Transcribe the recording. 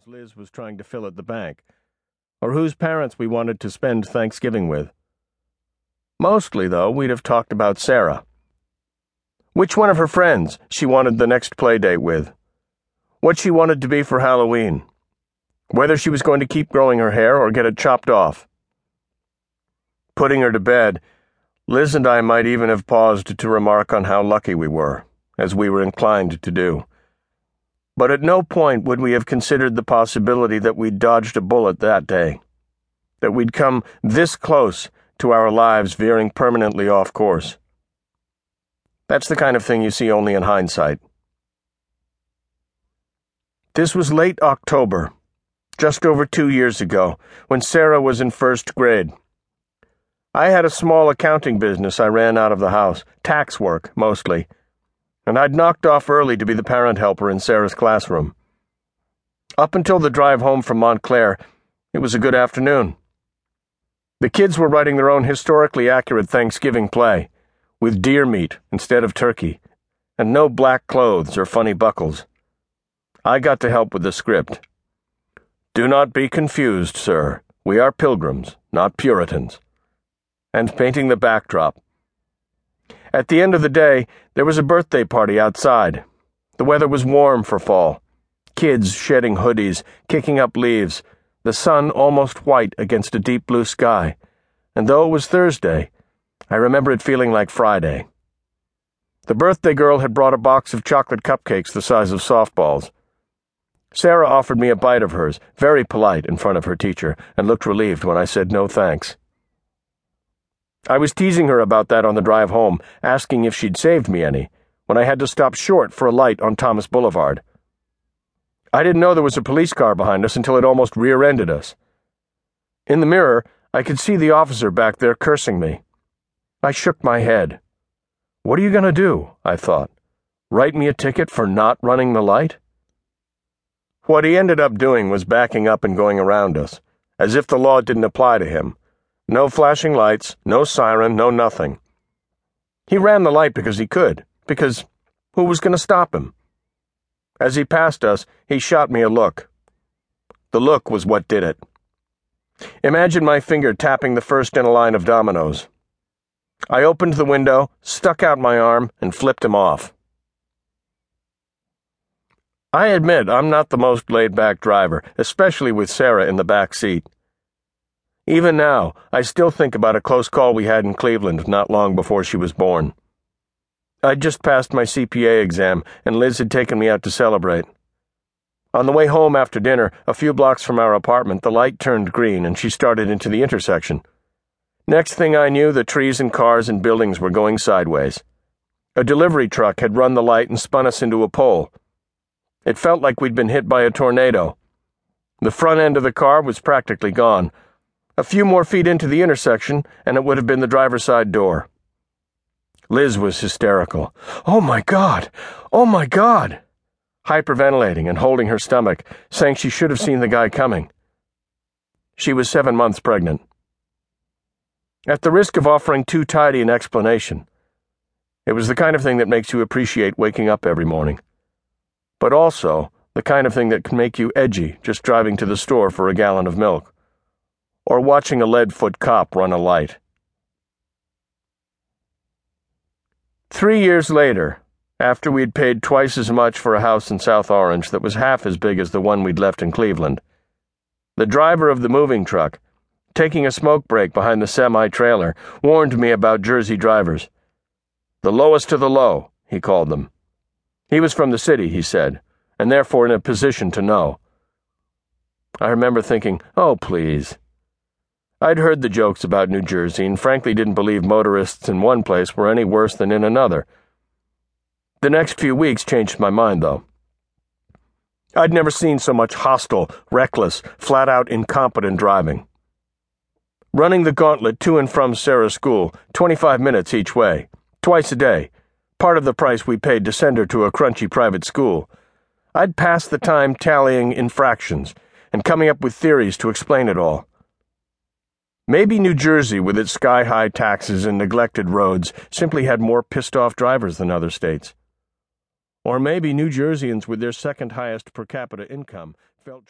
positions Liz was trying to fill at the bank, or whose parents we wanted to spend Thanksgiving with. Mostly, though, we'd have talked about Sarah. Which one of her friends she wanted the next play date with. What she wanted to be for Halloween. Whether she was going to keep growing her hair or get it chopped off. Putting her to bed, Liz and I might even have paused to remark on how lucky we were, as we were inclined to do. But at no point would we have considered the possibility that we'd dodged a bullet that day, that we'd come this close to our lives veering permanently off course. That's the kind of thing you see only in hindsight. This was late October, just over 2 years ago, when Sarah was in first grade. I had a small accounting business I ran out of the house, tax work mostly, and I'd knocked off early to be the parent helper in Sarah's classroom. Up until the drive home from Montclair, it was a good afternoon. The kids were writing their own historically accurate Thanksgiving play, with deer meat instead of turkey, and no black clothes or funny buckles. I got to help with the script. "Do not be confused, sir. We are pilgrims, not Puritans," and painting the backdrop. At the end of the day, there was a birthday party outside. The weather was warm for fall. Kids shedding hoodies, kicking up leaves, the sun almost white against a deep blue sky. And though it was Thursday, I remember it feeling like Friday. The birthday girl had brought a box of chocolate cupcakes the size of softballs. Sarah offered me a bite of hers, very polite in front of her teacher, and looked relieved when I said no thanks. I was teasing her about that on the drive home, asking if she'd saved me any, when I had to stop short for a light on Thomas Boulevard. I didn't know there was a police car behind us until it almost rear-ended us. In the mirror, I could see the officer back there cursing me. I shook my head. "What are you going to do?" I thought. "Write me a ticket for not running the light?" What he ended up doing was backing up and going around us, as if the law didn't apply to him. No flashing lights, no siren, no nothing. He ran the light because he could, because who was going to stop him? As he passed us, he shot me a look. The look was what did it. Imagine my finger tapping the first in a line of dominoes. I opened the window, stuck out my arm, and flipped him off. I admit I'm not the most laid-back driver, especially with Sarah in the back seat. Even now, I still think about a close call we had in Cleveland not long before she was born. I'd just passed my CPA exam, and Liz had taken me out to celebrate. On the way home after dinner, a few blocks from our apartment, the light turned green, and she started into the intersection. Next thing I knew, the trees and cars and buildings were going sideways. A delivery truck had run the light and spun us into a pole. It felt like we'd been hit by a tornado. The front end of the car was practically gone. A few more feet into the intersection, and it would have been the driver's side door. Liz was hysterical. "Oh my God! Oh my God!" hyperventilating and holding her stomach, saying she should have seen the guy coming. She was 7 months pregnant. At the risk of offering too tidy an explanation, it was the kind of thing that makes you appreciate waking up every morning, but also the kind of thing that can make you edgy just driving to the store for a gallon of milk, or watching a lead-foot cop run a light. 3 years later, after we'd paid twice as much for a house in South Orange that was half as big as the one we'd left in Cleveland, the driver of the moving truck, taking a smoke break behind the semi-trailer, warned me about Jersey drivers. "The lowest of the low," he called them. He was from the city, he said, and therefore in a position to know. I remember thinking, "Oh, please." I'd heard the jokes about New Jersey and frankly didn't believe motorists in one place were any worse than in another. The next few weeks changed my mind, though. I'd never seen so much hostile, reckless, flat-out incompetent driving. Running the gauntlet to and from Sarah's school, 25 minutes each way, twice a day, part of the price we paid to send her to a crunchy private school, I'd pass the time tallying infractions and coming up with theories to explain it all. Maybe New Jersey, with its sky-high taxes and neglected roads, simply had more pissed-off drivers than other states. Or maybe New Jerseyans, with their second-highest per capita income, felt trapped.